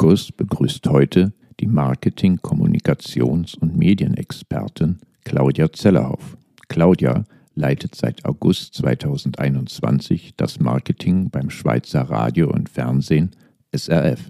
Migros begrüßt heute die Marketing-, Kommunikations- und Medienexpertin Claudia Zellerhoff. Claudia leitet seit August 2021 das Marketing beim Schweizer Radio und Fernsehen SRF.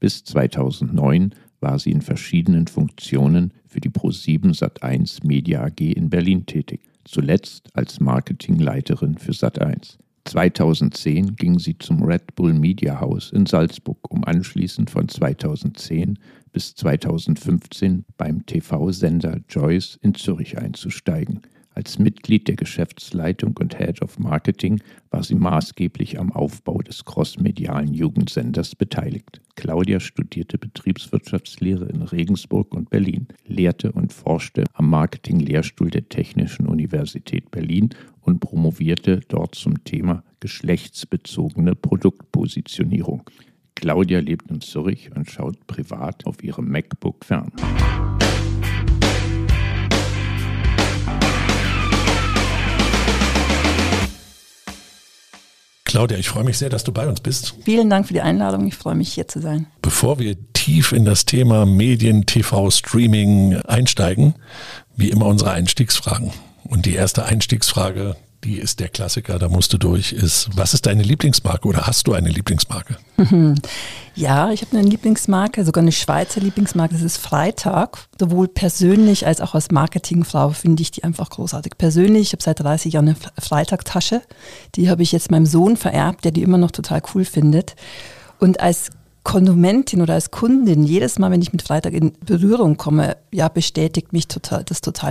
Bis 2009 war sie in verschiedenen Funktionen für die ProSiebenSat.1 Media AG in Berlin tätig, zuletzt als Marketingleiterin für Sat.1. 2010 ging sie zum Red Bull Media House in Salzburg, um anschließend von 2010 bis 2015 beim TV-Sender Joiz in Zürich einzusteigen. Als Mitglied der Geschäftsleitung und Head of Marketing war sie maßgeblich am Aufbau des crossmedialen Jugendsenders beteiligt. Claudia studierte Betriebswirtschaftslehre in Regensburg und Berlin, lehrte und forschte am Marketing-Lehrstuhl der Technischen Universität Berlin und promovierte dort zum Thema geschlechtsbezogene Produktpositionierung. Claudia lebt in Zürich und schaut privat auf ihrem MacBook fern. Claudia, ich freue mich sehr, dass du bei uns bist. Vielen Dank für die Einladung. Ich freue mich, hier zu sein. Bevor wir tief in das Thema Medien, TV, Streaming einsteigen, wie immer unsere Einstiegsfragen. Und die erste Einstiegsfrage, die ist der Klassiker, da musst du durch, ist, was ist deine Lieblingsmarke oder hast du eine Lieblingsmarke? Ja, ich habe eine Lieblingsmarke, sogar eine Schweizer Lieblingsmarke, das ist Freitag. Sowohl persönlich als auch als Marketingfrau finde ich die einfach großartig. Persönlich, ich habe seit 30 Jahren eine Freitag-Tasche, die habe ich jetzt meinem Sohn vererbt, der die immer noch total cool findet. Und als Konsumentin oder als Kundin, jedes Mal, wenn ich mit Freitag in Berührung komme, ja, bestätigt mich total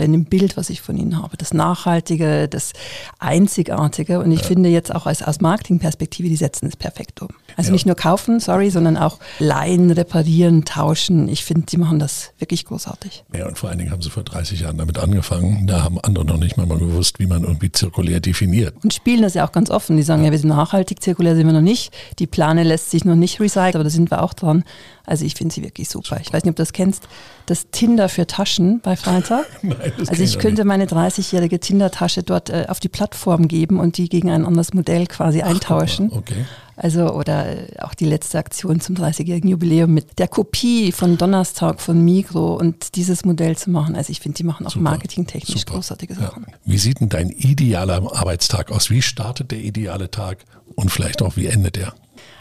in dem Bild, was ich von ihnen habe. Das Nachhaltige, das Einzigartige. Und ich finde jetzt auch aus Marketingperspektive, die setzen es perfekt um. Also nicht nur kaufen, sondern auch leihen, reparieren, tauschen. Ich finde, die machen das wirklich großartig. Ja, und vor allen Dingen haben sie vor 30 Jahren damit angefangen. Da haben andere noch nicht mal gewusst, wie man irgendwie zirkulär definiert. Und spielen das ja auch ganz offen. Die sagen, ja, wir sind nachhaltig, zirkulär sind wir noch nicht. Die Plane lässt sich noch nicht recyceln, aber das sind wir auch dran. Also ich finde sie wirklich super. Ich weiß nicht, ob du das kennst, das Tinder für Taschen bei Freitag. Nein, also ich könnte meine 30-jährige Tinder-Tasche dort auf die Plattform geben und die gegen ein anderes Modell quasi eintauschen. Okay. Also oder auch die letzte Aktion zum 30-jährigen Jubiläum mit der Kopie von Donnerstag von Migros und dieses Modell zu machen. Also ich finde, die machen auch super, marketingtechnisch super großartige Sachen. Ja. Wie sieht denn dein idealer Arbeitstag aus? Wie startet der ideale Tag und vielleicht auch wie endet er?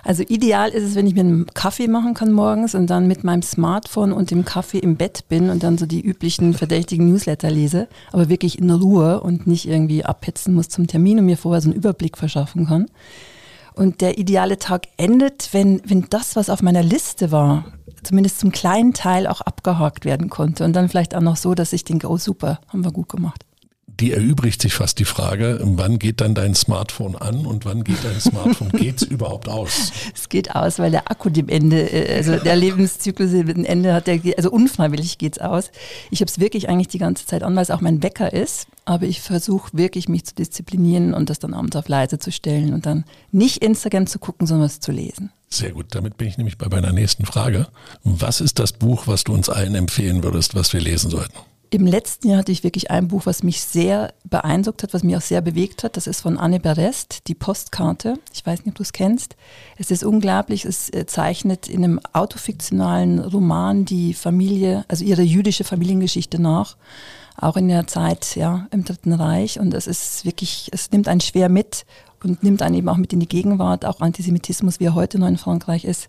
Also ideal ist es, wenn ich mir einen Kaffee machen kann morgens und dann mit meinem Smartphone und dem Kaffee im Bett bin und dann so die üblichen verdächtigen Newsletter lese, aber wirklich in Ruhe und nicht irgendwie abhetzen muss zum Termin und mir vorher so einen Überblick verschaffen kann. Und der ideale Tag endet, wenn das, was auf meiner Liste war, zumindest zum kleinen Teil auch abgehakt werden konnte und dann vielleicht auch noch so, dass ich denke, oh super, haben wir gut gemacht. Die erübrigt sich fast die Frage, wann geht dann dein Smartphone an und wann geht dein Smartphone, geht's überhaupt aus? Es geht aus, weil der Akku dem Ende, also der Lebenszyklus dem Ende hat, also unfreiwillig geht's aus. Ich habe es wirklich eigentlich die ganze Zeit an, weil es auch mein Wecker ist, aber ich versuche wirklich mich zu disziplinieren und das dann abends auf leise zu stellen und dann nicht Instagram zu gucken, sondern es zu lesen. Sehr gut, damit bin ich nämlich bei meiner nächsten Frage. Was ist das Buch, was du uns allen empfehlen würdest, was wir lesen sollten? Im letzten Jahr hatte ich wirklich ein Buch, was mich sehr beeindruckt hat, was mich auch sehr bewegt hat. Das ist von Anne Berest, Die Postkarte. Ich weiß nicht, ob du es kennst. Es ist unglaublich. Es zeichnet in einem autofiktionalen Roman die Familie, also ihre jüdische Familiengeschichte nach. Auch in der Zeit, ja, im Dritten Reich. Und es ist wirklich, es nimmt einen schwer mit und nimmt einen eben auch mit in die Gegenwart, auch Antisemitismus, wie er heute noch in Frankreich ist.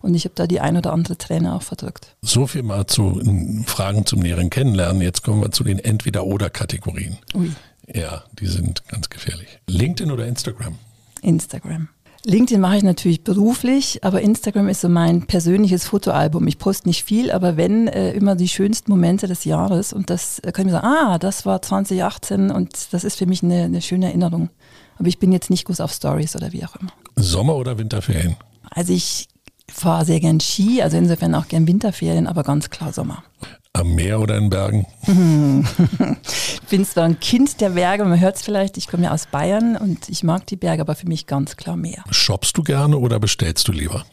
Und ich habe da die ein oder andere Träne auch verdrückt. So viel mal zu Fragen zum näheren Kennenlernen. Jetzt kommen wir zu den Entweder-oder-Kategorien. Ui. Ja, die sind ganz gefährlich. LinkedIn oder Instagram? Instagram. LinkedIn mache ich natürlich beruflich, aber Instagram ist so mein persönliches Fotoalbum. Ich poste nicht viel, aber wenn, immer die schönsten Momente des Jahres. Und das kann ich mir sagen, das war 2018 und das ist für mich eine schöne Erinnerung. Aber ich bin jetzt nicht groß auf Stories oder wie auch immer. Sommer- oder Winterferien? Also ich fahre sehr gern Ski, also insofern auch gern Winterferien, aber ganz klar Sommer. Am Meer oder in Bergen? Ich bin zwar ein Kind der Berge, man hört es vielleicht, ich komme ja aus Bayern und ich mag die Berge, aber für mich ganz klar Meer. Shoppst du gerne oder bestellst du lieber?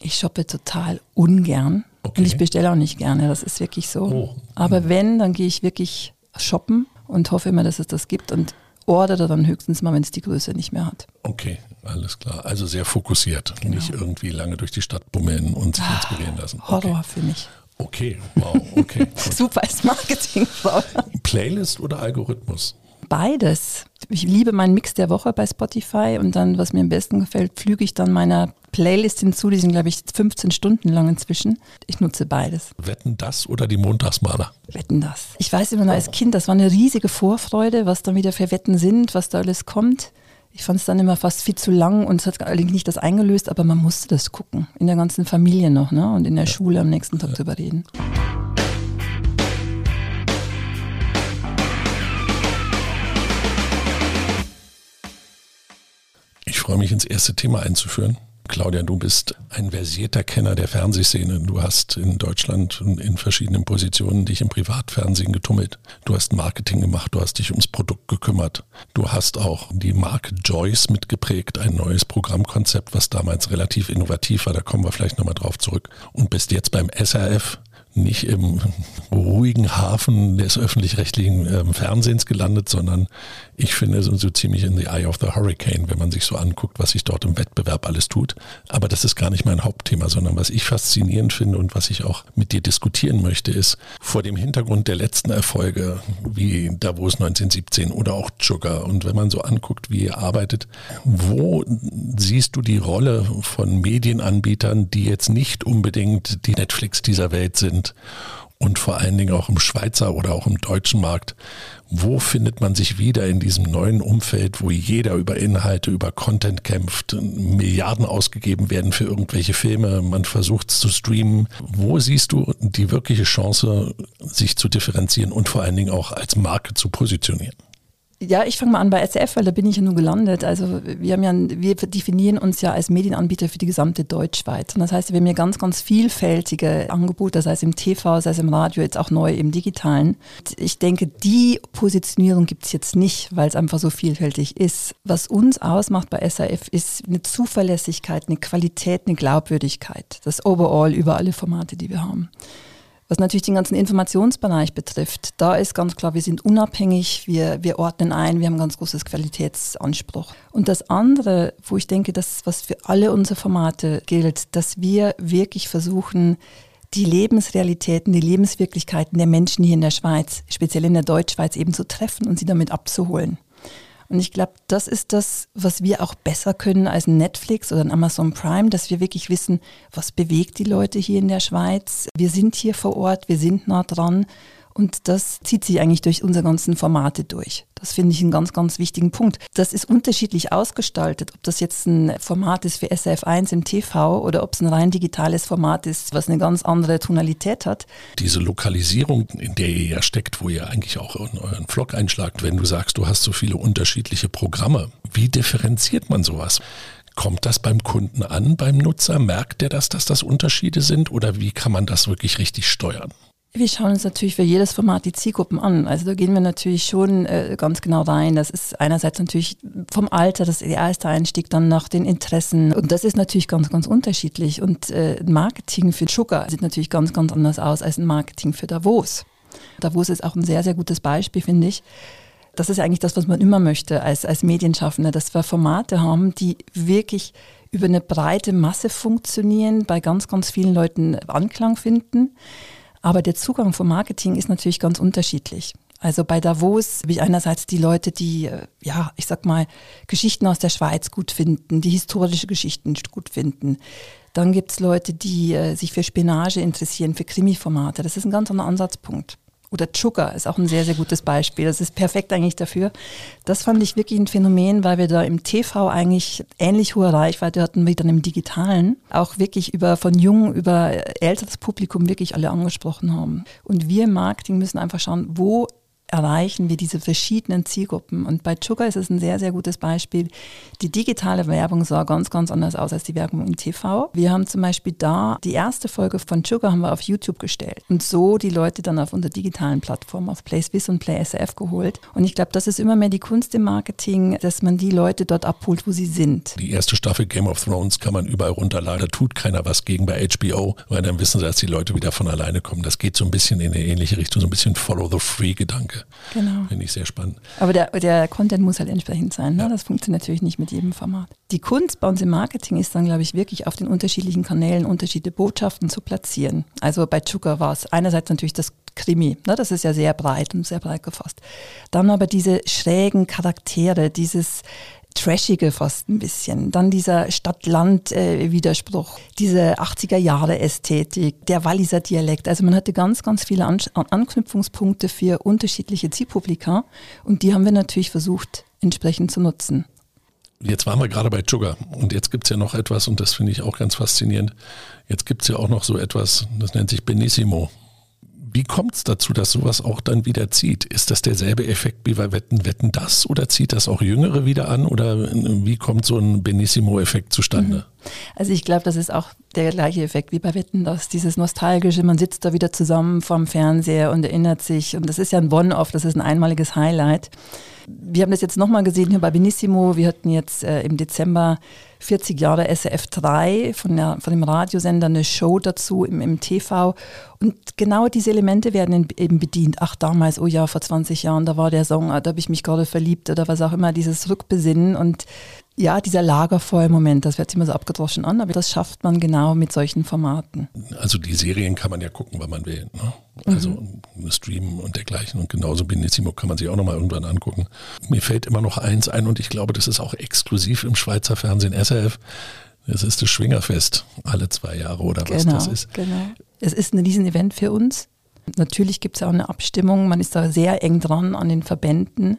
Ich shoppe total ungern. Okay. Und ich bestelle auch nicht gerne, das ist wirklich so. Oh. Aber wenn, dann gehe ich wirklich shoppen und hoffe immer, dass es das gibt und ordert er dann höchstens mal, wenn es die Größe nicht mehr hat. Okay, alles klar. Also sehr fokussiert, genau. Nicht irgendwie lange durch die Stadt bummeln und sich inspirieren lassen. Okay. Horror für mich. Okay, wow, okay. Super als Marketingfrau. Playlist oder Algorithmus? Beides. Ich liebe meinen Mix der Woche bei Spotify und dann, was mir am besten gefällt, füge ich dann meiner Playlist hinzu. Die sind, glaube ich, 15 Stunden lang inzwischen. Ich nutze beides. Wetten, das oder die Montagsmaler? Wetten, das. Ich weiß immer noch als Kind, das war eine riesige Vorfreude, was dann wieder für Wetten sind, was da alles kommt. Ich fand es dann immer fast viel zu lang und es hat allerdings nicht das eingelöst, aber man musste das gucken. In der ganzen Familie noch, ne? Und in der Schule am nächsten Tag drüber reden. Ich freue mich, ins erste Thema einzuführen. Claudia, du bist ein versierter Kenner der Fernsehszene. Du hast in Deutschland in verschiedenen Positionen dich im Privatfernsehen getummelt. Du hast Marketing gemacht, du hast dich ums Produkt gekümmert. Du hast auch die Marke Joiz mitgeprägt, ein neues Programmkonzept, was damals relativ innovativ war. Da kommen wir vielleicht nochmal drauf zurück. Und bist jetzt beim SRF, nicht im ruhigen Hafen des öffentlich-rechtlichen Fernsehens gelandet, sondern ich finde so ziemlich in the eye of the hurricane, wenn man sich so anguckt, was sich dort im Wettbewerb alles tut. Aber das ist gar nicht mein Hauptthema, sondern was ich faszinierend finde und was ich auch mit dir diskutieren möchte, ist vor dem Hintergrund der letzten Erfolge wie Davos 1917 oder auch Tschugger. Und wenn man so anguckt, wie ihr arbeitet, wo siehst du die Rolle von Medienanbietern, die jetzt nicht unbedingt die Netflix dieser Welt sind? Und vor allen Dingen auch im Schweizer oder auch im deutschen Markt, wo findet man sich wieder in diesem neuen Umfeld, wo jeder über Inhalte, über Content kämpft, Milliarden ausgegeben werden für irgendwelche Filme, man versucht es zu streamen. Wo siehst du die wirkliche Chance, sich zu differenzieren und vor allen Dingen auch als Marke zu positionieren? Ja, ich fange mal an bei SRF, weil da bin ich ja nur gelandet. Also wir definieren uns ja als Medienanbieter für die gesamte Deutschschweiz. Und das heißt, wir haben ja ganz, ganz vielfältige Angebote, sei es im TV, sei es im Radio, jetzt auch neu im Digitalen. Ich denke, die Positionierung gibt's jetzt nicht, weil es einfach so vielfältig ist. Was uns ausmacht bei SRF ist eine Zuverlässigkeit, eine Qualität, eine Glaubwürdigkeit. Das Overall über alle Formate, die wir haben. Was natürlich den ganzen Informationsbereich betrifft, da ist ganz klar, wir sind unabhängig, wir ordnen ein, wir haben ganz großes Qualitätsanspruch. Und das andere, wo ich denke, das, was für alle unsere Formate gilt, dass wir wirklich versuchen, die Lebensrealitäten, die Lebenswirklichkeiten der Menschen hier in der Schweiz, speziell in der Deutschschweiz eben zu treffen und sie damit abzuholen. Und ich glaube, das ist das, was wir auch besser können als ein Netflix oder ein Amazon Prime, dass wir wirklich wissen, was bewegt die Leute hier in der Schweiz. Wir sind hier vor Ort, wir sind nah dran und das zieht sich eigentlich durch unsere ganzen Formate durch. Das finde ich einen ganz, ganz wichtigen Punkt. Das ist unterschiedlich ausgestaltet, ob das jetzt ein Format ist für SRF 1 im TV oder ob es ein rein digitales Format ist, was eine ganz andere Tonalität hat. Diese Lokalisierung, in der ihr ja steckt, wo ihr eigentlich auch in euren Vlog einschlagt, wenn du sagst, du hast so viele unterschiedliche Programme, wie differenziert man sowas? Kommt das beim Kunden an, beim Nutzer? Merkt der das, dass das Unterschiede sind oder wie kann man das wirklich richtig steuern? Wir schauen uns natürlich für jedes Format die Zielgruppen an. Also da gehen wir natürlich schon ganz genau rein. Das ist einerseits natürlich vom Alter, das ist der erste Einstieg, dann nach den Interessen. Und das ist natürlich ganz, ganz unterschiedlich. Und Marketing für Sugar sieht natürlich ganz, ganz anders aus als ein Marketing für Davos. Davos ist auch ein sehr, sehr gutes Beispiel, finde ich. Das ist eigentlich das, was man immer möchte als Medienschaffende, dass wir Formate haben, die wirklich über eine breite Masse funktionieren, bei ganz, ganz vielen Leuten Anklang finden. Aber der Zugang vom Marketing ist natürlich ganz unterschiedlich. Also bei Davos habe ich einerseits die Leute, die, ja, ich sag mal, Geschichten aus der Schweiz gut finden, die historische Geschichten gut finden. Dann gibt es Leute, die sich für Spionage interessieren, für Krimi-Formate. Das ist ein ganz anderer Ansatzpunkt. Oder Tschugger ist auch ein sehr, sehr gutes Beispiel. Das ist perfekt eigentlich dafür. Das fand ich wirklich ein Phänomen, weil wir da im TV eigentlich ähnlich hohe Reichweite hatten wie dann im Digitalen. Auch wirklich von jung über älteres Publikum wirklich alle angesprochen haben. Und wir im Marketing müssen einfach schauen, wo erreichen wir diese verschiedenen Zielgruppen. Und bei Tschugger ist es ein sehr, sehr gutes Beispiel. Die digitale Werbung sah ganz, ganz anders aus als die Werbung im TV. Wir haben zum Beispiel da die erste Folge von Tschugger haben wir auf YouTube gestellt und so die Leute dann auf unserer digitalen Plattform, auf Play Suisse und Play SF geholt. Und ich glaube, das ist immer mehr die Kunst im Marketing, dass man die Leute dort abholt, wo sie sind. Die erste Staffel Game of Thrones kann man überall runterladen. Da tut keiner was gegen bei HBO, weil dann wissen sie, dass die Leute wieder von alleine kommen. Das geht so ein bisschen in eine ähnliche Richtung, so ein bisschen Follow-the-Free-Gedanke. Marke. Genau. Finde ich sehr spannend. Aber der Content muss halt entsprechend sein. Ne? Ja. Das funktioniert natürlich nicht mit jedem Format. Die Kunst bei uns im Marketing ist dann, glaube ich, wirklich auf den unterschiedlichen Kanälen unterschiedliche Botschaften zu platzieren. Also bei Tschugger war es einerseits natürlich das Krimi, ne? Das ist ja sehr breit und sehr breit gefasst. Dann aber diese schrägen Charaktere, dieses Trashige fast ein bisschen. Dann dieser Stadt-Land-Widerspruch, diese 80er-Jahre-Ästhetik, der Walliser Dialekt. Also man hatte ganz, ganz viele Anknüpfungspunkte für unterschiedliche Zielpublika und die haben wir natürlich versucht, entsprechend zu nutzen. Jetzt waren wir gerade bei Tschugger und jetzt gibt es ja noch etwas und das finde ich auch ganz faszinierend. Jetzt gibt es ja auch noch so etwas, das nennt sich Benissimo. Wie kommt es dazu, dass sowas auch dann wieder zieht? Ist das derselbe Effekt wie bei Wetten das oder zieht das auch Jüngere wieder an oder wie kommt so ein Benissimo-Effekt zustande? Also ich glaube, das ist auch der gleiche Effekt wie bei Wetten das, dieses Nostalgische, man sitzt da wieder zusammen vorm Fernseher und erinnert sich und das ist ja ein One-Off, das ist ein einmaliges Highlight. Wir haben das jetzt nochmal gesehen hier bei Benissimo, wir hatten jetzt im Dezember 40 Jahre SRF 3 von dem Radiosender eine Show dazu im TV und genau diese Elemente werden eben bedient. Ach damals, oh ja, vor 20 Jahren, da war der Song, da habe ich mich gerade verliebt oder was auch immer, dieses Rückbesinnen und ja, dieser Lagerfeuer-Moment, das hört sich immer so abgedroschen an, aber das schafft man genau mit solchen Formaten. Also die Serien kann man ja gucken, wann man will, ne? Also streamen und dergleichen und genauso Benissimo kann man sich auch nochmal irgendwann angucken. Mir fällt immer noch eins ein und ich glaube, das ist auch exklusiv im Schweizer Fernsehen SRF. Das ist das Schwingerfest alle 2 Jahre oder was das ist. Genau. Es ist ein Riesenevent für uns. Natürlich gibt es auch eine Abstimmung, man ist da sehr eng dran an den Verbänden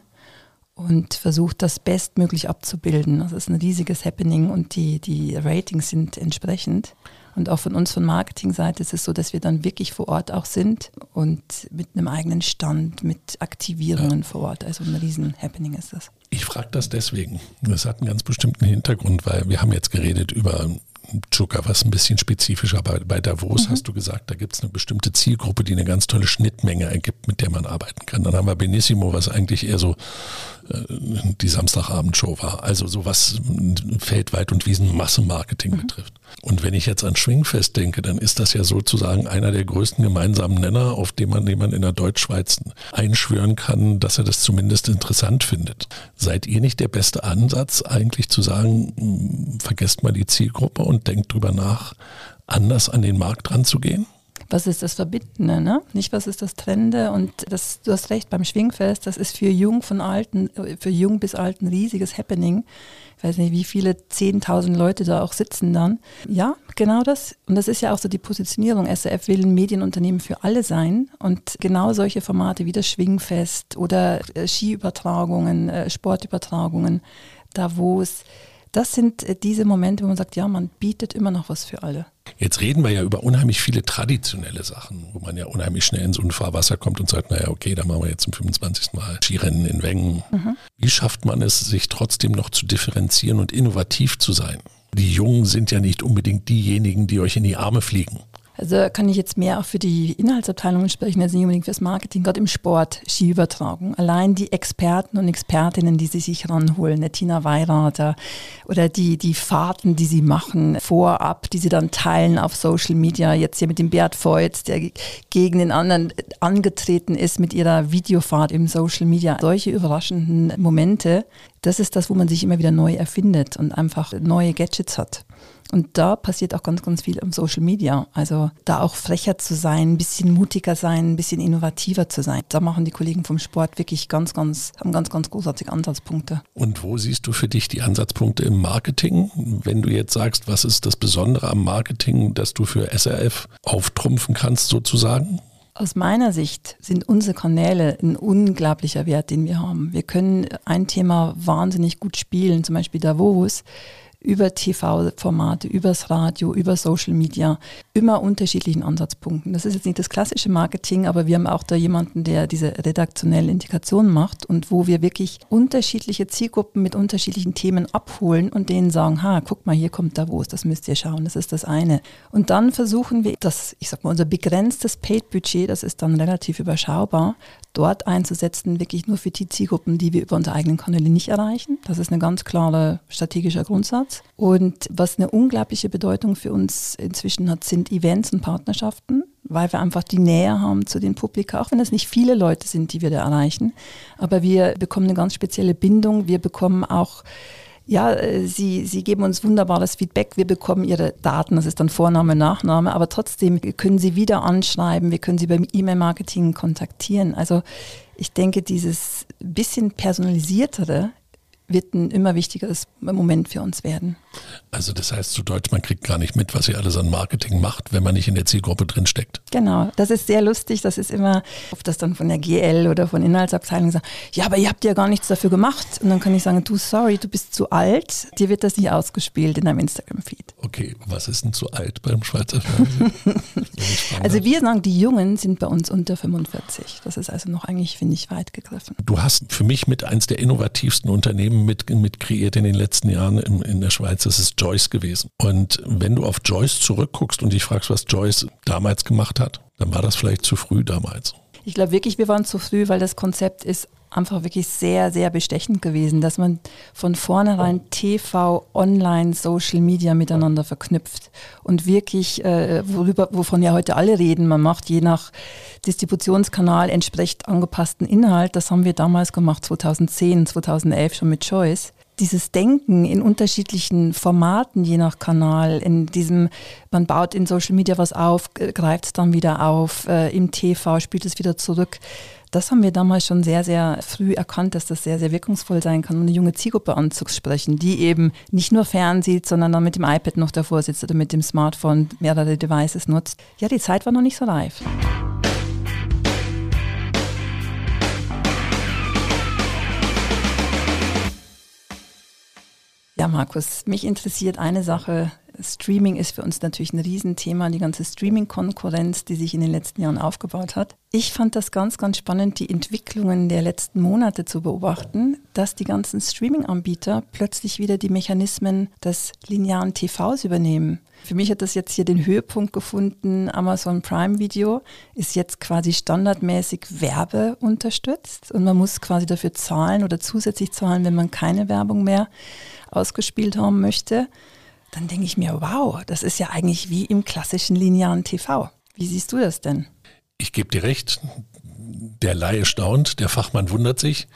und versucht das bestmöglich abzubilden. Das ist ein riesiges Happening und die Ratings sind entsprechend. Und auch von uns, von Marketingseite, ist es so, dass wir dann wirklich vor Ort auch sind und mit einem eigenen Stand, mit Aktivierungen vor Ort. Also ein Riesen-Happening ist das. Ich frage das deswegen. Das hat einen ganz bestimmten Hintergrund, weil wir haben jetzt geredet über Tschugger, was ein bisschen spezifischer. Bei Davos hast du gesagt, da gibt es eine bestimmte Zielgruppe, die eine ganz tolle Schnittmenge ergibt, mit der man arbeiten kann. Dann haben wir Benissimo, was eigentlich eher so die Samstagabendshow war. Also so was Feldwald- und Wiesen-Massenmarketing betrifft. Und wenn ich jetzt an Schwingfest denke, dann ist das ja sozusagen einer der größten gemeinsamen Nenner, auf den man in der Deutschschweiz einschwören kann, dass er das zumindest interessant findet. Seid ihr nicht der beste Ansatz, eigentlich zu sagen, vergesst mal die Zielgruppe und denkt drüber nach, anders an den Markt ranzugehen? Was ist das Verbindende, ne? Nicht, was ist das Trende? Und das, du hast recht, beim Schwingfest, das ist für jung bis alt ein riesiges Happening. Ich weiß nicht, wie viele 10.000 Leute da auch sitzen dann. Ja, genau das. Und das ist ja auch so die Positionierung. SRF will ein Medienunternehmen für alle sein. Und genau solche Formate wie das Schwingfest oder Skiübertragungen, Sportübertragungen, Davos. Das sind diese Momente, wo man sagt, ja, man bietet immer noch was für alle. Jetzt reden wir ja über unheimlich viele traditionelle Sachen, wo man ja unheimlich schnell ins Unfahrwasser kommt und sagt, naja, okay, dann machen wir jetzt zum 25. Mal Skirennen in Wengen. Wie schafft man es, sich trotzdem noch zu differenzieren und innovativ zu sein? Die Jungen sind ja nicht unbedingt diejenigen, die euch in die Arme fliegen. Also kann ich jetzt mehr auch für die Inhaltsabteilungen sprechen, also nicht unbedingt fürs Marketing, gerade im Sport, Skiübertragung. Allein die Experten und Expertinnen, die sie sich ranholen, der Tina Weirater oder die Fahrten, die sie machen vorab, die sie dann teilen auf Social Media, jetzt hier mit dem Beat Voits, der gegen den anderen angetreten ist mit ihrer Videofahrt im Social Media. Solche überraschenden Momente, das ist das, wo man sich immer wieder neu erfindet und einfach neue Gadgets hat. Und da passiert auch ganz, ganz viel im Social Media. Also da auch frecher zu sein, ein bisschen mutiger sein, ein bisschen innovativer zu sein. Da machen die Kollegen vom Sport wirklich haben ganz, ganz großartige Ansatzpunkte. Und wo siehst du für dich die Ansatzpunkte im Marketing? Wenn du jetzt sagst, was ist das Besondere am Marketing, das du für SRF auftrumpfen kannst sozusagen? Aus meiner Sicht sind unsere Kanäle ein unglaublicher Wert, den wir haben. Wir können ein Thema wahnsinnig gut spielen, zum Beispiel Davos. Über TV-Formate, übers Radio, über Social Media, immer unterschiedlichen Ansatzpunkten. Das ist jetzt nicht das klassische Marketing, aber wir haben auch da jemanden, der diese redaktionelle Integration macht und wo wir wirklich unterschiedliche Zielgruppen mit unterschiedlichen Themen abholen und denen sagen, ha, guck mal, hier kommt Davos, das müsst ihr schauen, das ist das eine. Und dann versuchen wir, unser begrenztes Paid-Budget, das ist dann relativ überschaubar, dort einzusetzen, wirklich nur für die Zielgruppen, die wir über unsere eigenen Kanäle nicht erreichen. Das ist ein ganz klarer strategischer Grundsatz. Und was eine unglaubliche Bedeutung für uns inzwischen hat, sind Events und Partnerschaften. weil wir einfach die Nähe haben zu den Publika, auch wenn es nicht viele Leute sind, die wir da erreichen. Aber wir bekommen eine ganz spezielle Bindung, wir bekommen auch, ja, sie geben uns wunderbares Feedback, wir bekommen ihre Daten, das ist dann Vorname, Nachname, aber trotzdem können sie wieder anschreiben, wir können sie beim E-Mail-Marketing kontaktieren. Also ich denke, dieses bisschen personalisiertere wird ein immer wichtigeres Moment für uns werden. Also das heißt zu Deutsch, man kriegt gar nicht mit, was ihr alles an Marketing macht, wenn man nicht in der Zielgruppe drinsteckt. Genau, das ist sehr lustig, das ist immer, oft das dann von der GL oder von Inhaltsabteilung sagen, ja, aber ihr habt ja gar nichts dafür gemacht. Und dann kann ich sagen, du, sorry, du bist zu alt, dir wird das nicht ausgespielt in deinem Instagram-Feed. Okay, was ist denn zu alt beim Schweizer Fernsehen? Also wir sagen, die Jungen sind bei uns unter 45. Das ist also noch eigentlich, finde ich, weit gegriffen. Du hast für mich mit eins der innovativsten Unternehmen mit kreiert in den letzten Jahren in der Schweiz. Das ist Joiz gewesen. Und wenn du auf Joiz zurückguckst und dich fragst, was Joiz damals gemacht hat, dann war das vielleicht zu früh damals. Ich glaube wirklich, wir waren zu früh, weil das Konzept ist einfach wirklich sehr, sehr bestechend gewesen, dass man von vornherein TV, Online, Social Media miteinander verknüpft und wirklich, wovon ja heute alle reden, man macht je nach Distributionskanal entsprechend angepassten Inhalt, das haben wir damals gemacht, 2010, 2011 schon mit Joiz. Dieses Denken in unterschiedlichen Formaten, je nach Kanal, in diesem, man baut in Social Media was auf, greift es dann wieder auf, im TV spielt es wieder zurück. Das haben wir damals schon sehr, sehr früh erkannt, dass das sehr, sehr wirkungsvoll sein kann, um eine junge Zielgruppe anzusprechen, die eben nicht nur fernsieht, sondern dann mit dem iPad noch davor sitzt oder mit dem Smartphone mehrere Devices nutzt. Ja, die Zeit war noch nicht so reif. Ja, Markus, mich interessiert eine Sache. Streaming ist für uns natürlich ein Riesenthema, die ganze Streaming-Konkurrenz, die sich in den letzten Jahren aufgebaut hat. Ich fand das ganz, ganz spannend, die Entwicklungen der letzten Monate zu beobachten, dass die ganzen Streaming-Anbieter plötzlich wieder die Mechanismen des linearen TVs übernehmen. Für mich hat das jetzt hier den Höhepunkt gefunden. Amazon Prime Video ist jetzt quasi standardmäßig werbeunterstützt und man muss quasi dafür zahlen oder zusätzlich zahlen, wenn man keine Werbung mehr ausgespielt haben möchte. Dann denke ich mir, wow, das ist ja eigentlich wie im klassischen linearen TV. Wie siehst du das denn? Ich gebe dir recht. Der Laie staunt, der Fachmann wundert sich,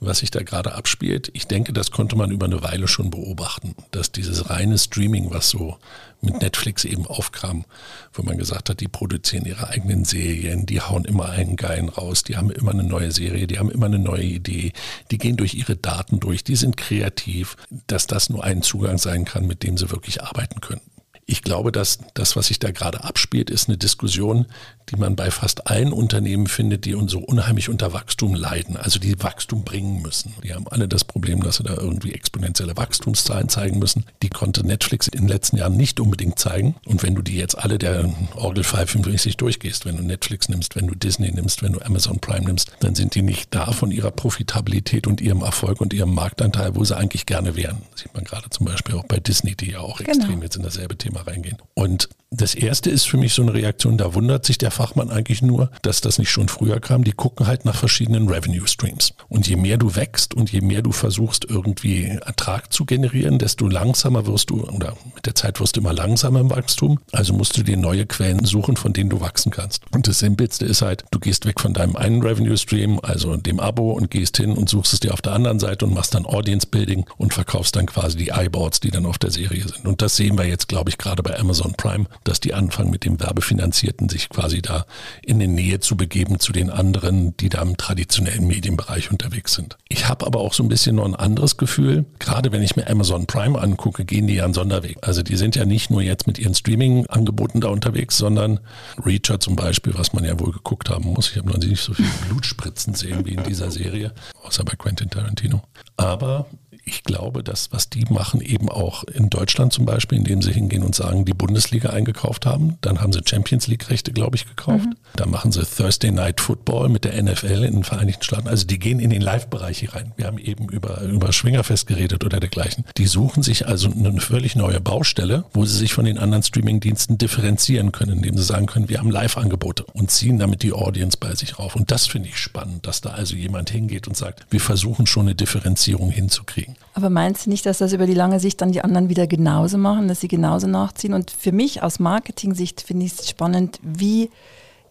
was sich da gerade abspielt. Ich denke, das konnte man über eine Weile schon beobachten, dass dieses reine Streaming, was so mit Netflix eben aufkam, wo man gesagt hat, die produzieren ihre eigenen Serien, die hauen immer einen Geilen raus, die haben immer eine neue Serie, die haben immer eine neue Idee, die gehen durch ihre Daten durch, die sind kreativ, dass das nur ein Zugang sein kann, mit dem sie wirklich arbeiten können. Ich glaube, dass das, was sich da gerade abspielt, ist eine Diskussion, die man bei fast allen Unternehmen findet, die so unheimlich unter Wachstum leiden, also die Wachstum bringen müssen. Die haben alle das Problem, dass sie da irgendwie exponentielle Wachstumszahlen zeigen müssen. Die konnte Netflix in den letzten Jahren nicht unbedingt zeigen. Und wenn du die jetzt alle der Orgelpfeifen richtig durchgehst, wenn du Netflix nimmst, wenn du Disney nimmst, wenn du Amazon Prime nimmst, dann sind die nicht da von ihrer Profitabilität und ihrem Erfolg und ihrem Marktanteil, wo sie eigentlich gerne wären. Das sieht man gerade zum Beispiel auch bei Disney, die ja auch extrem jetzt in dasselbe Thema reingehen. Und das Erste ist für mich so eine Reaktion, da wundert sich der Fachmann eigentlich nur, dass das nicht schon früher kam. Die gucken halt nach verschiedenen Revenue Streams. Und je mehr du wächst und je mehr du versuchst, irgendwie Ertrag zu generieren, desto langsamer wirst du, oder mit der Zeit wirst du immer langsamer im Wachstum. Also musst du dir neue Quellen suchen, von denen du wachsen kannst. Und das Simpelste ist halt, du gehst weg von deinem einen Revenue Stream, also dem Abo, und gehst hin und suchst es dir auf der anderen Seite und machst dann Audience Building und verkaufst dann quasi die Eyeballs, die dann auf der Serie sind. Und das sehen wir jetzt, glaube ich, gerade bei Amazon Prime, dass die anfangen, mit dem Werbefinanzierten sich quasi da in die Nähe zu begeben zu den anderen, die da im traditionellen Medienbereich unterwegs sind. Ich habe aber auch so ein bisschen noch ein anderes Gefühl. Gerade wenn ich mir Amazon Prime angucke, gehen die ja einen Sonderweg. Also die sind ja nicht nur jetzt mit ihren Streaming-Angeboten da unterwegs, sondern Reacher zum Beispiel, was man ja wohl geguckt haben muss. Ich habe noch nicht so viele Blutspritzen sehen wie in dieser Serie, außer bei Quentin Tarantino. Aber ich glaube, dass was die machen, eben auch in Deutschland zum Beispiel, indem sie hingehen und sagen, die Bundesliga eingekauft haben, dann haben sie Champions League-Rechte, glaube ich, gekauft. Mhm. Dann machen sie Thursday Night Football mit der NFL in den Vereinigten Staaten. Also die gehen in den Live-Bereich hier rein. Wir haben eben über Schwingerfest geredet oder dergleichen. Die suchen sich also eine völlig neue Baustelle, wo sie sich von den anderen Streaming-Diensten differenzieren können, indem sie sagen können, wir haben Live-Angebote, und ziehen damit die Audience bei sich rauf. Und das finde ich spannend, dass da also jemand hingeht und sagt, wir versuchen schon eine Differenzierung hinzukriegen. Aber meinst du nicht, dass das über die lange Sicht dann die anderen wieder genauso machen, dass sie genauso nachziehen? Und für mich aus Marketing-Sicht finde ich es spannend, wie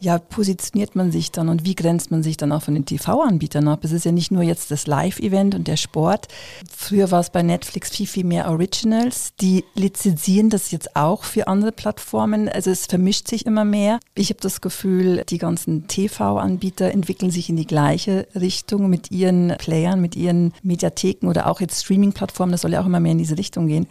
ja, positioniert man sich dann und wie grenzt man sich dann auch von den TV-Anbietern ab? Es ist ja nicht nur jetzt das Live-Event und der Sport. Früher war es bei Netflix viel, viel mehr Originals. Die lizenzieren das jetzt auch für andere Plattformen. Also es vermischt sich immer mehr. Ich habe das Gefühl, die ganzen TV-Anbieter entwickeln sich in die gleiche Richtung mit ihren Playern, mit ihren Mediatheken oder auch jetzt Streaming-Plattformen. Das soll ja auch immer mehr in diese Richtung gehen.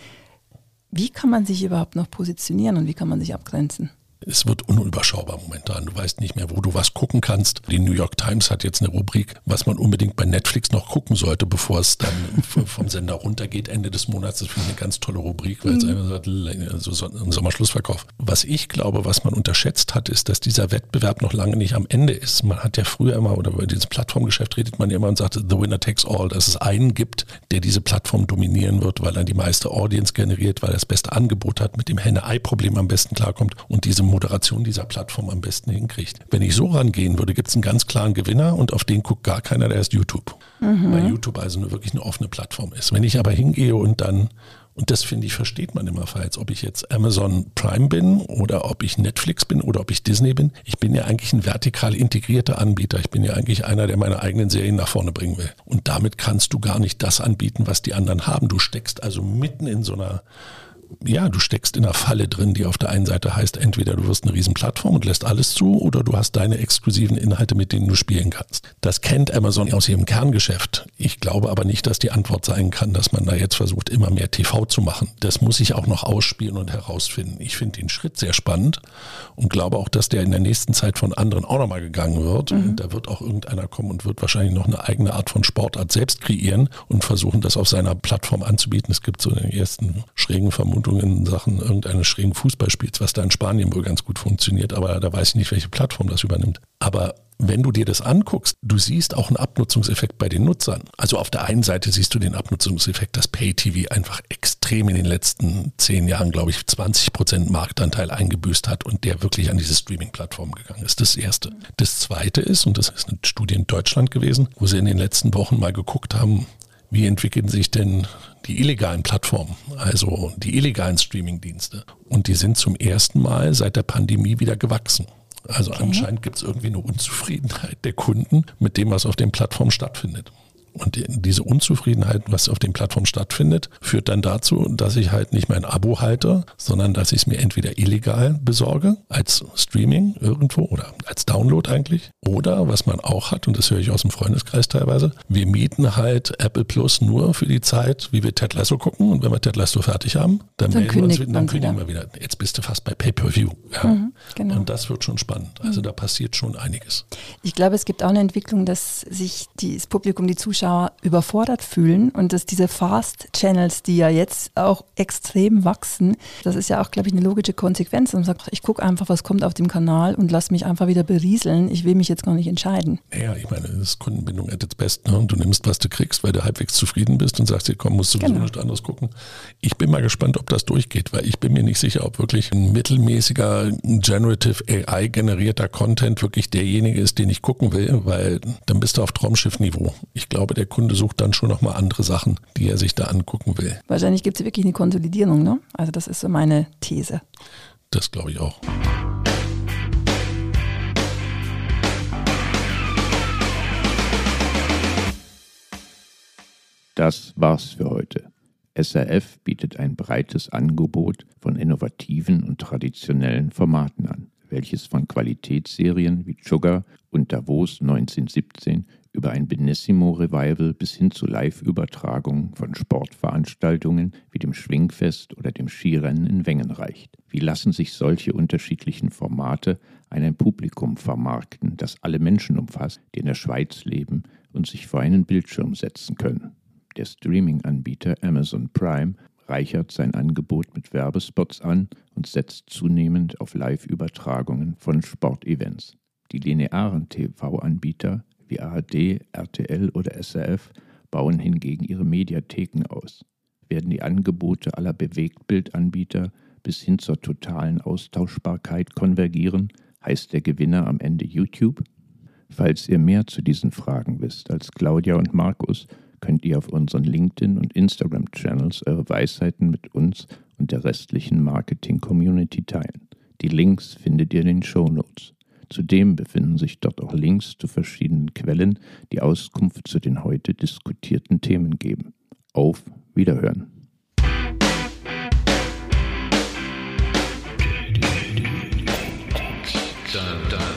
Wie kann man sich überhaupt noch positionieren und wie kann man sich abgrenzen? Es wird unüberschaubar momentan. Du weißt nicht mehr, wo du was gucken kannst. Die New York Times hat jetzt eine Rubrik, was man unbedingt bei Netflix noch gucken sollte, bevor es dann vom Sender runtergeht Ende des Monats. Das finde ich eine ganz tolle Rubrik, weil es einfach sagt, so ein Sommerschlussverkauf. Was ich glaube, was man unterschätzt hat, ist, dass dieser Wettbewerb noch lange nicht am Ende ist. Man hat ja früher immer, oder über dieses Plattformgeschäft redet man ja immer und sagt, the winner takes all, dass es einen gibt, der diese Plattform dominieren wird, weil er die meiste Audience generiert, weil er das beste Angebot hat, mit dem Henne-Ei-Problem am besten klarkommt und diese Moderation dieser Plattform am besten hinkriegt. Wenn ich so rangehen würde, gibt es einen ganz klaren Gewinner und auf den guckt gar keiner, der ist YouTube. Mhm. Weil YouTube also nur wirklich eine offene Plattform ist. Wenn ich aber hingehe und dann, und das finde ich, versteht man immer falsch, ob ich jetzt Amazon Prime bin oder ob ich Netflix bin oder ob ich Disney bin. Ich bin ja eigentlich ein vertikal integrierter Anbieter. Ich bin ja eigentlich einer, der meine eigenen Serien nach vorne bringen will. Und damit kannst du gar nicht das anbieten, was die anderen haben. Du steckst also mitten in so einer, ja, du steckst in einer Falle drin, die auf der einen Seite heißt, entweder du wirst eine Riesenplattform und lässt alles zu oder du hast deine exklusiven Inhalte, mit denen du spielen kannst. Das kennt Amazon aus ihrem Kerngeschäft. Ich glaube aber nicht, dass die Antwort sein kann, dass man da jetzt versucht, immer mehr TV zu machen. Das muss ich auch noch ausspielen und herausfinden. Ich finde den Schritt sehr spannend und glaube auch, dass der in der nächsten Zeit von anderen auch nochmal gegangen wird. Mhm. Und da wird auch irgendeiner kommen und wird wahrscheinlich noch eine eigene Art von Sportart selbst kreieren und versuchen, das auf seiner Plattform anzubieten. Es gibt so den ersten schrägen Vermutungen in Sachen irgendeines schrägen Fußballspiels, was da in Spanien wohl ganz gut funktioniert, aber da weiß ich nicht, welche Plattform das übernimmt. Aber wenn du dir das anguckst, du siehst auch einen Abnutzungseffekt bei den Nutzern. Also auf der einen Seite siehst du den Abnutzungseffekt, dass Pay-TV einfach extrem in den letzten 10 Jahren, glaube ich, 20% Marktanteil eingebüßt hat und der wirklich an diese Streaming-Plattformen gegangen ist. Das Erste. Das Zweite ist, und das ist eine Studie in Deutschland gewesen, wo sie in den letzten Wochen mal geguckt haben, wie entwickeln sich denn die illegalen Plattformen, also die illegalen Streamingdienste? Und die sind zum ersten Mal seit der Pandemie wieder gewachsen. Also anscheinend gibt es irgendwie eine Unzufriedenheit der Kunden mit dem, was auf den Plattformen stattfindet. Und diese Unzufriedenheit, was auf den Plattformen stattfindet, führt dann dazu, dass ich halt nicht mein Abo halte, sondern dass ich es mir entweder illegal besorge, als Streaming irgendwo oder als Download eigentlich. Oder was man auch hat, und das höre ich aus dem Freundeskreis teilweise, wir mieten halt Apple Plus nur für die Zeit, wie wir Ted Lasso gucken. Und wenn wir Ted Lasso fertig haben, dann melden wir uns wieder, dann kündigen wir wieder. Jetzt bist du fast bei Pay-Per-View. Ja. Mhm, genau. Und das wird schon spannend. Also da passiert schon einiges. Ich glaube, es gibt auch eine Entwicklung, dass sich das Publikum, die Zuschauer, überfordert fühlen und dass diese Fast-Channels, die ja jetzt auch extrem wachsen, das ist ja auch, glaube ich, eine logische Konsequenz. Und man sagt, ich gucke einfach, was kommt auf dem Kanal und lass mich einfach wieder berieseln. Ich will mich jetzt gar nicht entscheiden. Naja, ich meine, das ist Kundenbindung at its best. Ne? Du nimmst, was du kriegst, weil du halbwegs zufrieden bist und sagst, hier, komm, musst du sowieso nichts anderes gucken. Ich bin mal gespannt, ob das durchgeht, weil ich bin mir nicht sicher, ob wirklich ein mittelmäßiger Generative AI generierter Content wirklich derjenige ist, den ich gucken will, weil dann bist du auf Traumschiff-Niveau. Ich glaube, der Kunde sucht dann schon nochmal andere Sachen, die er sich da angucken will. Wahrscheinlich gibt es wirklich eine Konsolidierung, ne? Also das ist so meine These. Das glaube ich auch. Das war's für heute. SRF bietet ein breites Angebot von innovativen und traditionellen Formaten an, welches von Qualitätsserien wie Tschugger und Davos 1917 über ein Benissimo-Revival bis hin zu Live-Übertragungen von Sportveranstaltungen wie dem Schwingfest oder dem Skirennen in Wengen reicht. Wie lassen sich solche unterschiedlichen Formate an ein Publikum vermarkten, das alle Menschen umfasst, die in der Schweiz leben und sich vor einen Bildschirm setzen können? Der Streaming-Anbieter Amazon Prime reichert sein Angebot mit Werbespots an und setzt zunehmend auf Live-Übertragungen von Sportevents. Die linearen TV-Anbieter wie ARD, RTL oder SRF bauen hingegen ihre Mediatheken aus. Werden die Angebote aller Bewegtbildanbieter bis hin zur totalen Austauschbarkeit konvergieren, heißt der Gewinner am Ende YouTube? Falls ihr mehr zu diesen Fragen wisst als Claudia und Markus, könnt ihr auf unseren LinkedIn- und Instagram-Channels eure Weisheiten mit uns und der restlichen Marketing-Community teilen. Die Links findet ihr in den Shownotes. Zudem befinden sich dort auch Links zu verschiedenen Quellen, die Auskunft zu den heute diskutierten Themen geben. Auf Wiederhören! Dun, dun.